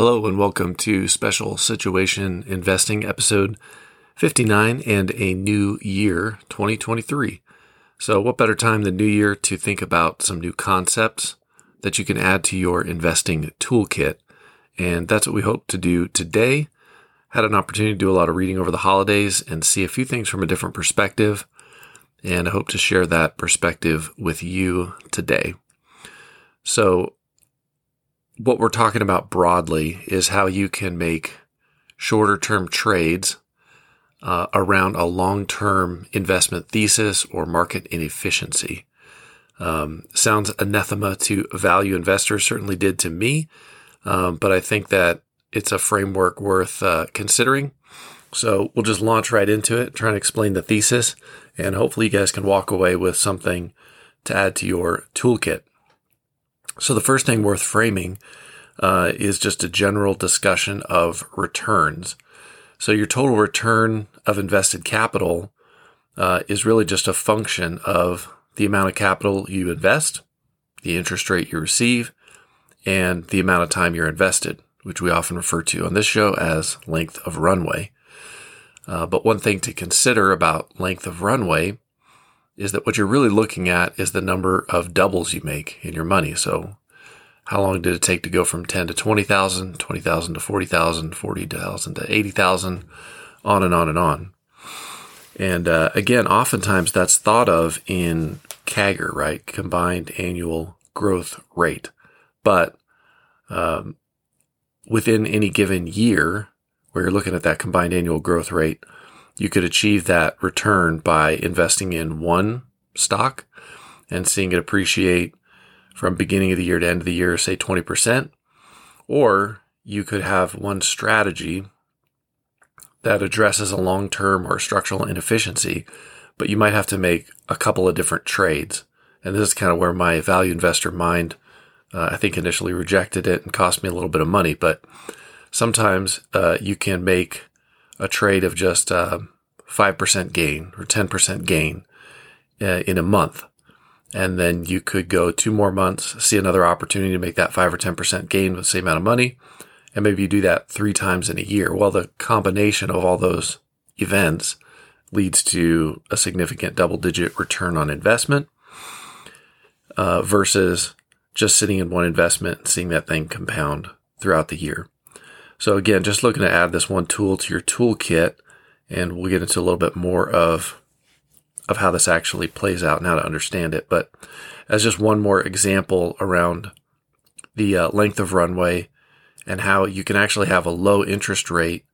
Hello and welcome to Special Situation Investing, episode 59 and a new year, 2023. So what better time than New Year to think about some new concepts that you can add to your investing toolkit. And that's what we hope to do today. Had an opportunity to do a lot of reading over the holidays and see a few things from a different perspective. And I hope to share that perspective with you today. So what we're talking about broadly is how you can make shorter-term trades around a long-term investment thesis or market inefficiency. Sounds anathema to value investors, certainly did to me, but I think that it's a framework worth considering. So we'll just launch right into it, try and explain the thesis, and hopefully you guys can walk away with something to add to your toolkit. So the first thing worth framing is just a general discussion of returns. So your total return of invested capital is really just a function of the amount of capital you invest, the interest rate you receive, and the amount of time you're invested, which we often refer to on this show as length of runway. But one thing to consider about length of runway is that what you're really looking at is the number of doubles you make in your money. So how long did it take to go from 10 to 20,000, 20,000 to 40,000, 40,000 to 80,000, on and on and on. And again, oftentimes that's thought of in CAGR, right? Combined annual growth rate. But within any given year where you're looking at that combined annual growth rate, you could achieve that return by investing in one stock and seeing it appreciate from beginning of the year to end of the year, say 20%. Or you could have one strategy that addresses a long-term or structural inefficiency, but you might have to make a couple of different trades. And this is kind of where my value investor mind, I think, initially rejected it and cost me a little bit of money. But sometimes you can make a trade of just 5% gain or 10% gain in a month. And then you could go 2 more months, see another opportunity to make that 5 or 10% gain with the same amount of money. And maybe you do that 3 times in a year. Well, the combination of all those events leads to a significant double-digit return on investment versus just sitting in one investment and seeing that thing compound throughout the year. So again, just looking to add this one tool to your toolkit, and we'll get into a little bit more of how this actually plays out and how to understand it. But as just one more example around the length of runway and how you can actually have a low interest rate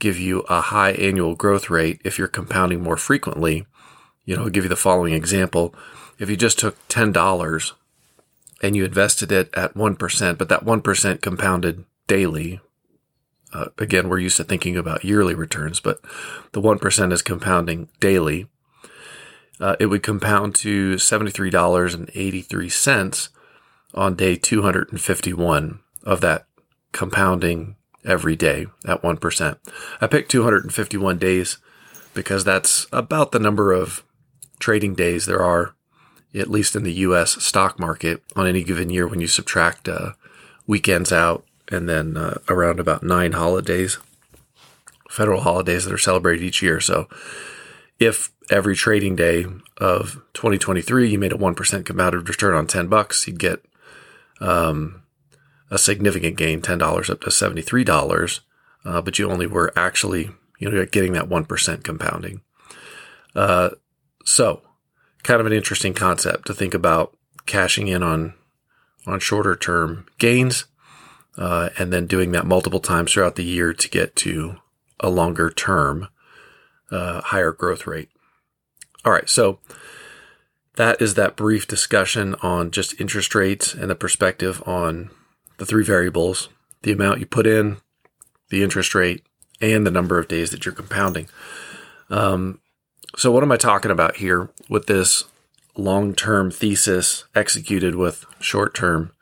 give you a high annual growth rate if you're compounding more frequently. You know, I'll give you the following example. If you just took $10 and you invested it at 1%, but that 1% compounded daily. Again, we're used to thinking about yearly returns, but the 1% is compounding daily. It would compound to $73.83 on day 251 of that compounding every day at 1%. I picked 251 days because that's about the number of trading days there are, at least in the U.S. stock market, on any given year when you subtract weekends out. And then around about 9 holidays, federal holidays that are celebrated each year. So if every trading day of 2023, you made a 1% compounded return on $10, you'd get a significant gain, $10 up to $73, but you only were actually getting that 1% compounding. So kind of an interesting concept to think about cashing in on shorter-term gains. And then doing that multiple times throughout the year to get to a longer term, higher growth rate. All right. So that is that brief discussion on just interest rates and the perspective on the 3 variables, the amount you put in, the interest rate, and the number of days that you're compounding. So what am I talking about here with this long-term thesis executed with short-term,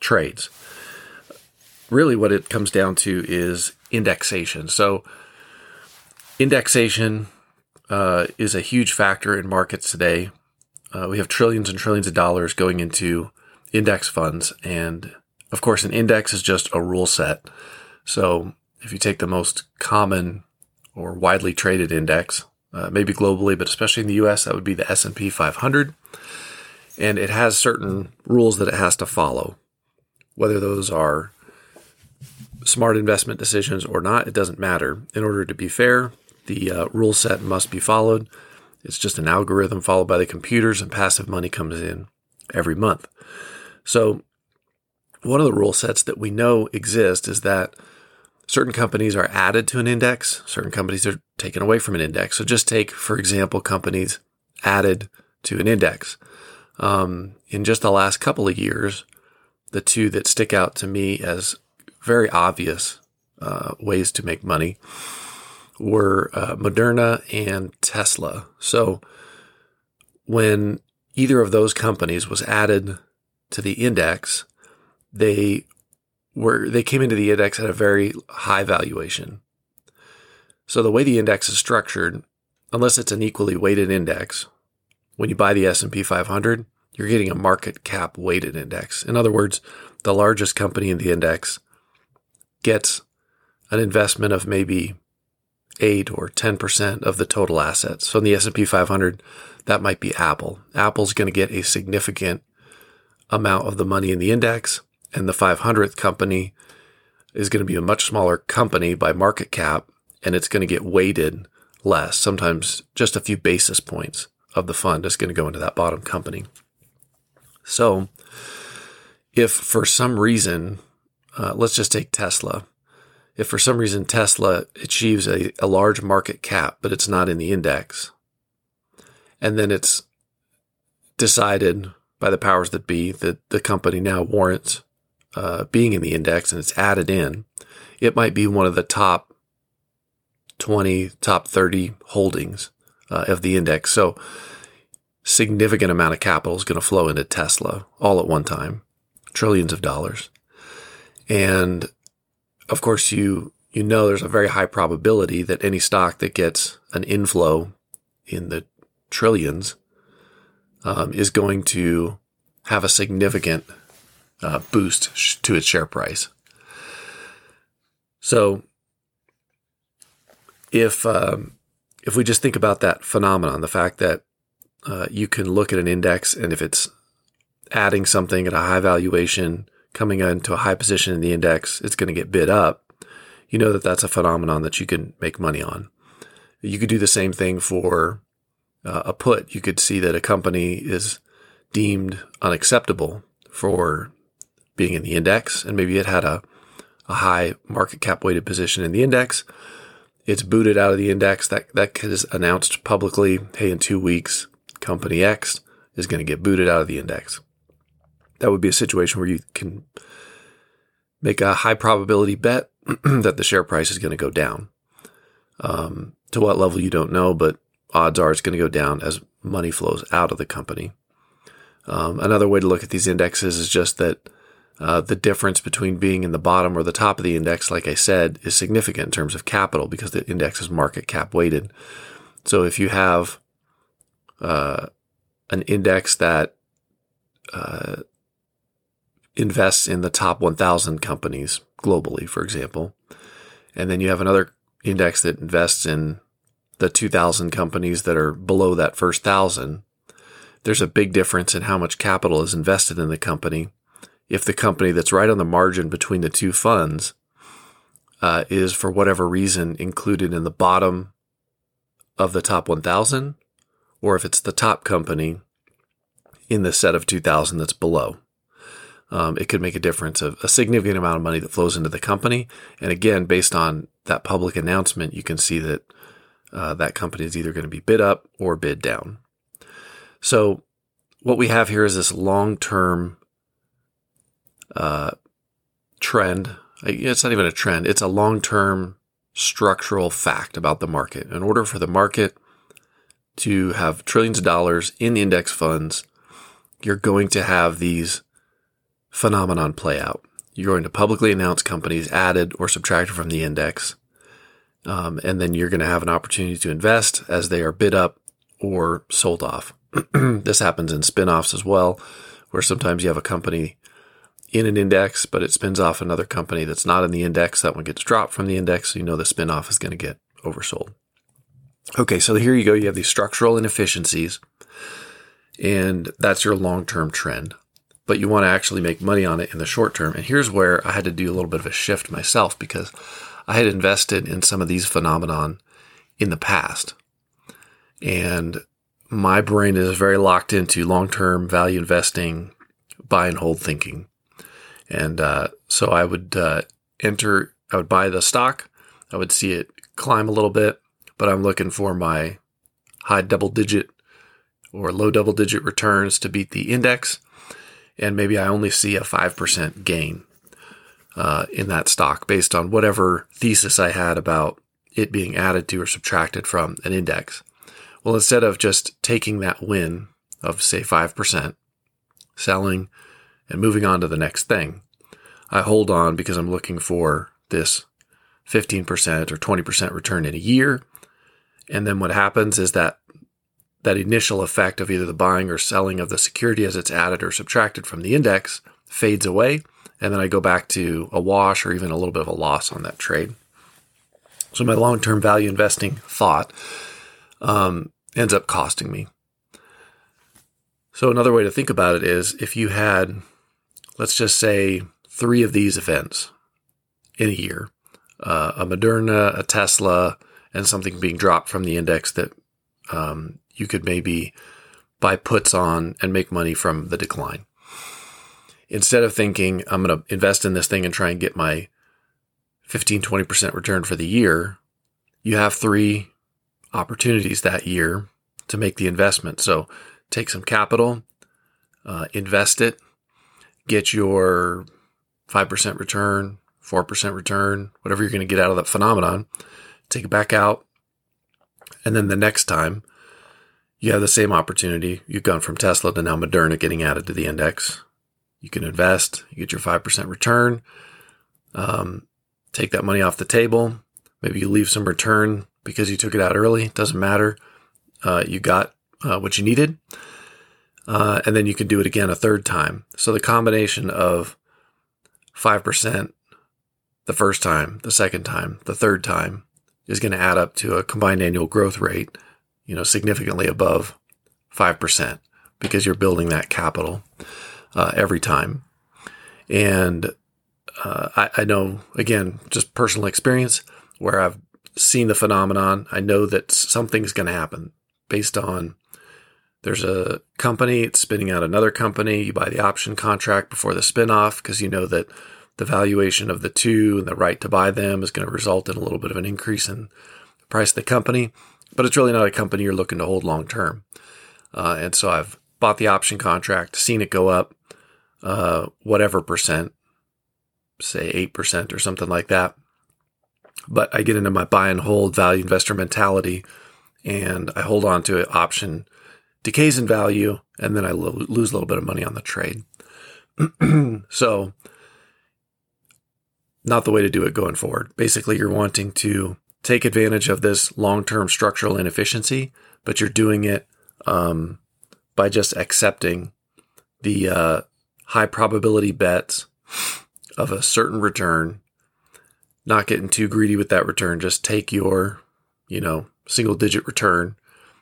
trades? Really what it comes down to is indexation. So indexation is a huge factor in markets today. We have trillions and trillions of dollars going into index funds, and Of course, an index is just a rule set. So if you take the most common or widely traded index, maybe globally, but especially in the US, that would be the S&P 500. And it has certain rules that it has to follow. Whether those are smart investment decisions or not, it doesn't matter. In order to be fair, the rule set must be followed. It's just an algorithm followed by the computers, and passive money comes in every month. So one of the rule sets that we know exist is that certain companies are added to an index, certain companies are taken away from an index. So just take, for example, companies added to an index. In just the last couple of years, the two that stick out to me as very obvious ways to make money were Moderna and Tesla. So when either of those companies was added to the index, they came into the index at a very high valuation. So the way the index is structured, unless it's an equally weighted index, when you buy the S&P 500, you're getting a market cap weighted index. In other words, the largest company in the index gets an investment of maybe 8 or 10% of the total assets. So in the S&P 500, that might be Apple. Apple's going to get a significant amount of the money in the index, and the 500th company is going to be a much smaller company by market cap, and it's going to get weighted less. Sometimes just a few basis points of the fund is going to go into that bottom company. So if for some reason, let's just take Tesla. If for some reason Tesla achieves a large market cap, but it's not in the index, and then it's decided by the powers that be that the company now warrants being in the index and it's added in, it might be one of the top 20, top 30 holdings of the index. So significant amount of capital is going to flow into Tesla all at one time, trillions of dollars. And of course, you know there's a very high probability that any stock that gets an inflow in the trillions is going to have a significant boost to its share price. So if we just think about that phenomenon, the fact that you can look at an index and if it's adding something at a high valuation, coming into a high position in the index, it's going to get bid up. You know that that's a phenomenon that you can make money on. You could do the same thing for a put. You could see that a company is deemed unacceptable for being in the index, and maybe it had a high market cap weighted position in the index. It's booted out of the index. That is announced publicly, hey, in 2 weeks, company X is going to get booted out of the index. That would be a situation where you can make a high probability bet that the share price is going to go down. To what level, you don't know, but odds are it's going to go down as money flows out of the company. Another way to look at these indexes is just that the difference between being in the bottom or the top of the index, like I said, is significant in terms of capital because the index is market cap weighted. So if you have an index that invests in the top 1,000 companies globally, for example, and then you have another index that invests in the 2,000 companies that are below that first 1,000, there's a big difference in how much capital is invested in the company. If the company that's right on the margin between the two funds is, for whatever reason, included in the bottom of the top 1,000, or if it's the top company in the set of 2,000 that's below. It could make a difference of a significant amount of money that flows into the company. And again, based on that public announcement, you can see that that company is either going to be bid up or bid down. So what we have here is this long-term trend. It's not even a trend. It's a long-term structural fact about the market. In order for the market to have trillions of dollars in index funds, you're going to have these phenomenon play out. You're going to publicly announce companies added or subtracted from the index. And then you're going to have an opportunity to invest as they are bid up or sold off. This happens in spinoffs as well, where sometimes you have a company in an index, but it spins off another company that's not in the index. That one gets dropped from the index, so you know the spin-off is going to get oversold. Okay, so here you go. You have these structural inefficiencies, and that's your long-term trend. But you want to actually make money on it in the short term. And here's where I had to do a little bit of a shift myself, because I had invested in some of these phenomenon in the past. And my brain is very locked into long-term value investing, buy and hold thinking. And so I would I would buy the stock. I would see it climb a little bit, but I'm looking for my high double-digit or low double-digit returns to beat the index. And maybe I only see a 5% gain in that stock based on whatever thesis I had about it being added to or subtracted from an index. Well, instead of just taking that win of, say, 5%, selling and moving on to the next thing, I hold on because I'm looking for this 15% or 20% return in a year. And then what happens is that initial effect of either the buying or selling of the security as it's added or subtracted from the index fades away. And then I go back to a wash or even a little bit of a loss on that trade. So my long-term value investing thought ends up costing me. So another way to think about it is if you had, let's just say, 3 of these events in a year, a Moderna, a Tesla, and something being dropped from the index that you could maybe buy puts on and make money from the decline. Instead of thinking, I'm going to invest in this thing and try and get my 15, 20% return for the year, you have 3 opportunities that year to make the investment. So take some capital, invest it, get your 5% return, 4% return, whatever you're going to get out of that phenomenon, take it back out. And then the next time, you have the same opportunity. You've gone from Tesla to now Moderna getting added to the index. You can invest. You get your 5% return. Take that money off the table. Maybe you leave some return because you took it out early. Doesn't matter. You got what you needed. And then you can do it again a third time. So the combination of 5% the first time, the second time, the third time is going to add up to a combined annual growth rate, significantly above 5% because you're building that capital every time. And I know, again, just personal experience where I've seen the phenomenon. I know that something's going to happen based on there's a company, it's spinning out another company. You buy the option contract before the spinoff because you know that the valuation of the two and the right to buy them is going to result in a little bit of an increase in the price of the company. But it's really not a company you're looking to hold long-term. And so I've bought the option contract, seen it go up whatever percent, say 8% or something like that. But I get into my buy and hold value investor mentality, and I hold on to it. Option decays in value, and then I lose a little bit of money on the trade. So not the way to do it going forward. Basically, you're wanting to take advantage of this long-term structural inefficiency, but you're doing it by just accepting the high probability bets of a certain return, not getting too greedy with that return. Just take your, single-digit return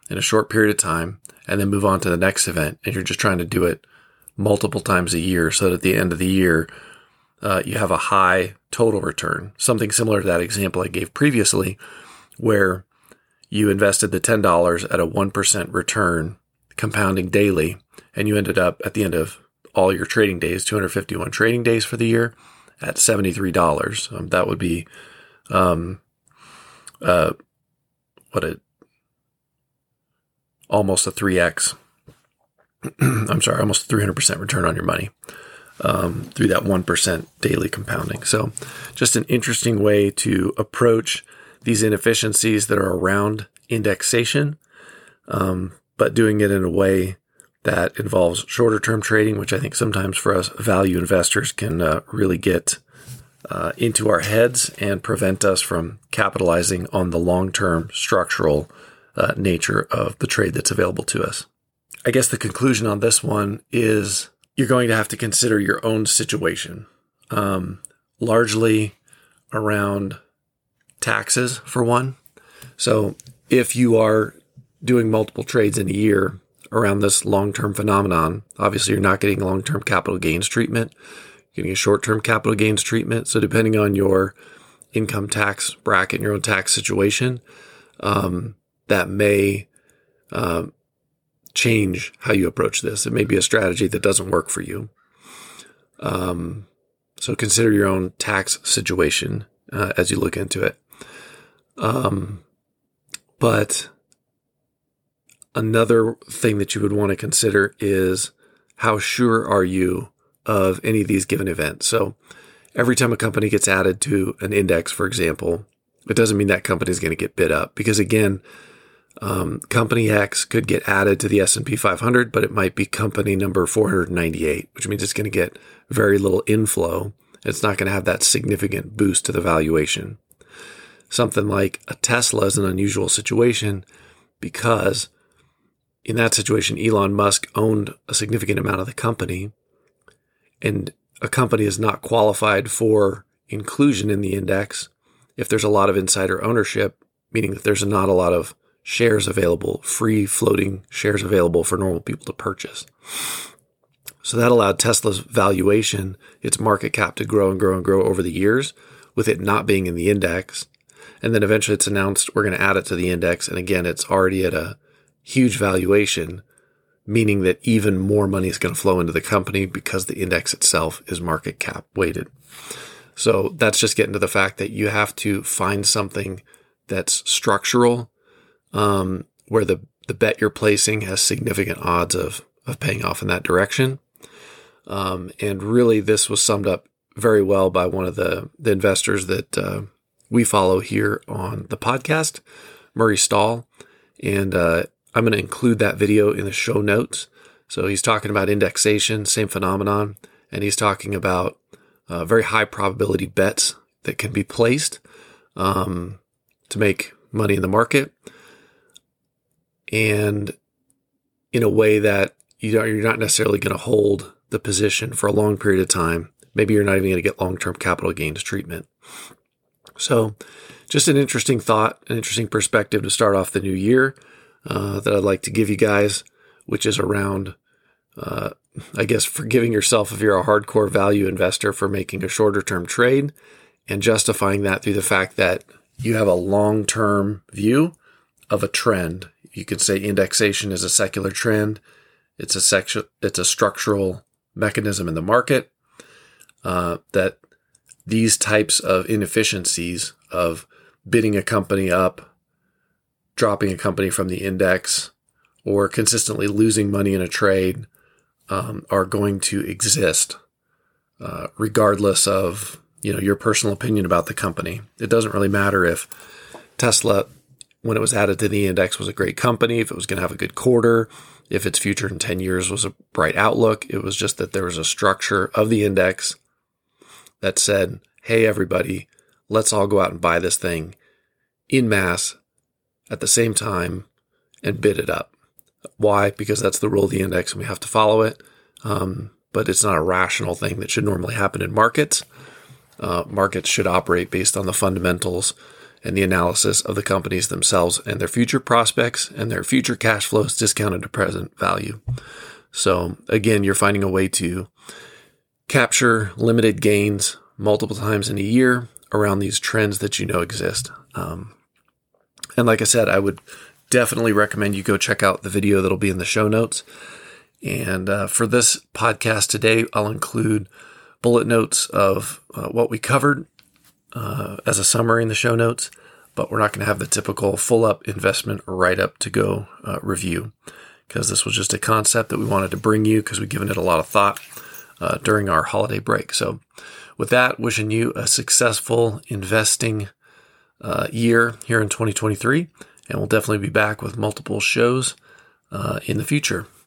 in a short period of time and then move on to the next event. And you're just trying to do it multiple times a year so that at the end of the year, you have a high total return, something similar to that example I gave previously, where you invested the $10 at a 1% return compounding daily, and you ended up at the end of all your trading days, 251 trading days for the year, at $73. That would be almost a 3x. I'm sorry, almost a 300% return on your money. Through that 1% daily compounding. So just an interesting way to approach these inefficiencies that are around indexation, but doing it in a way that involves shorter term trading, which I think sometimes for us value investors can really get into our heads and prevent us from capitalizing on the long-term structural nature of the trade that's available to us. I guess the conclusion on this one is you're going to have to consider your own situation, largely around taxes for one. So if you are doing multiple trades in a year around this long-term phenomenon, obviously you're not getting long-term capital gains treatment, you're getting a short-term capital gains treatment. So depending on your income tax bracket and your own tax situation, that may change how you approach this. It may be a strategy that doesn't work for you. So consider your own tax situation as you look into it. But another thing that you would want to consider is how sure are you of any of these given events? So every time a company gets added to an index, for example, it doesn't mean that company is going to get bid up because, again, company X could get added to the S&P 500, but it might be company number 498, which means it's going to get very little inflow. It's not going to have that significant boost to the valuation. Something like a Tesla is an unusual situation because in that situation, Elon Musk owned a significant amount of the company, and a company is not qualified for inclusion in the index if there's a lot of insider ownership, meaning that there's not a lot of shares available, free floating shares available for normal people to purchase. So that allowed Tesla's valuation, its market cap, to grow and grow and grow over the years with it not being in the index. And then eventually it's announced we're going to add it to the index. And again, it's already at a huge valuation, meaning that even more money is going to flow into the company because the index itself is market cap weighted. So that's just getting to the fact that you have to find something that's structural, where the bet you're placing has significant odds of paying off in that direction. And really, this was summed up very well by one of the investors that we follow here on the podcast, Murray Stahl. And I'm going to include that video in the show notes. So he's talking about indexation, same phenomenon, and he's talking about very high probability bets that can be placed to make money in the market, and in a way that you're not necessarily going to hold the position for a long period of time. Maybe you're not even going to get long-term capital gains treatment. So just an interesting thought, an interesting perspective to start off the new year that I'd like to give you guys, which is around, I guess, forgiving yourself if you're a hardcore value investor for making a shorter-term trade and justifying that through the fact that you have a long-term view of a trend. You could say indexation is a secular trend. It's a structural mechanism in the market that these types of inefficiencies of bidding a company up, dropping a company from the index, or consistently losing money in a trade are going to exist regardless of your personal opinion about the company. It doesn't really matter if Tesla, when it was added to the index, was a great company, if it was going to have a good quarter, if its future in 10 years was a bright outlook. It was just that there was a structure of the index that said, hey, everybody, let's all go out and buy this thing in mass at the same time and bid it up. Why? Because that's the rule of the index and we have to follow it. But it's not a rational thing that should normally happen in markets. Markets should operate based on the fundamentals and the analysis of the companies themselves and their future prospects and their future cash flows discounted to present value. So again, you're finding a way to capture limited gains multiple times in a year around these trends that you know exist. And like I said, I would definitely recommend you go check out the video that'll be in the show notes. And for this podcast today, I'll include bullet notes of what we covered as a summary in the show notes, but we're not going to have the typical full-up investment write-up to go review, because this was just a concept that we wanted to bring you because we've given it a lot of thought during our holiday break. So with that, wishing you a successful investing year here in 2023, and we'll definitely be back with multiple shows in the future.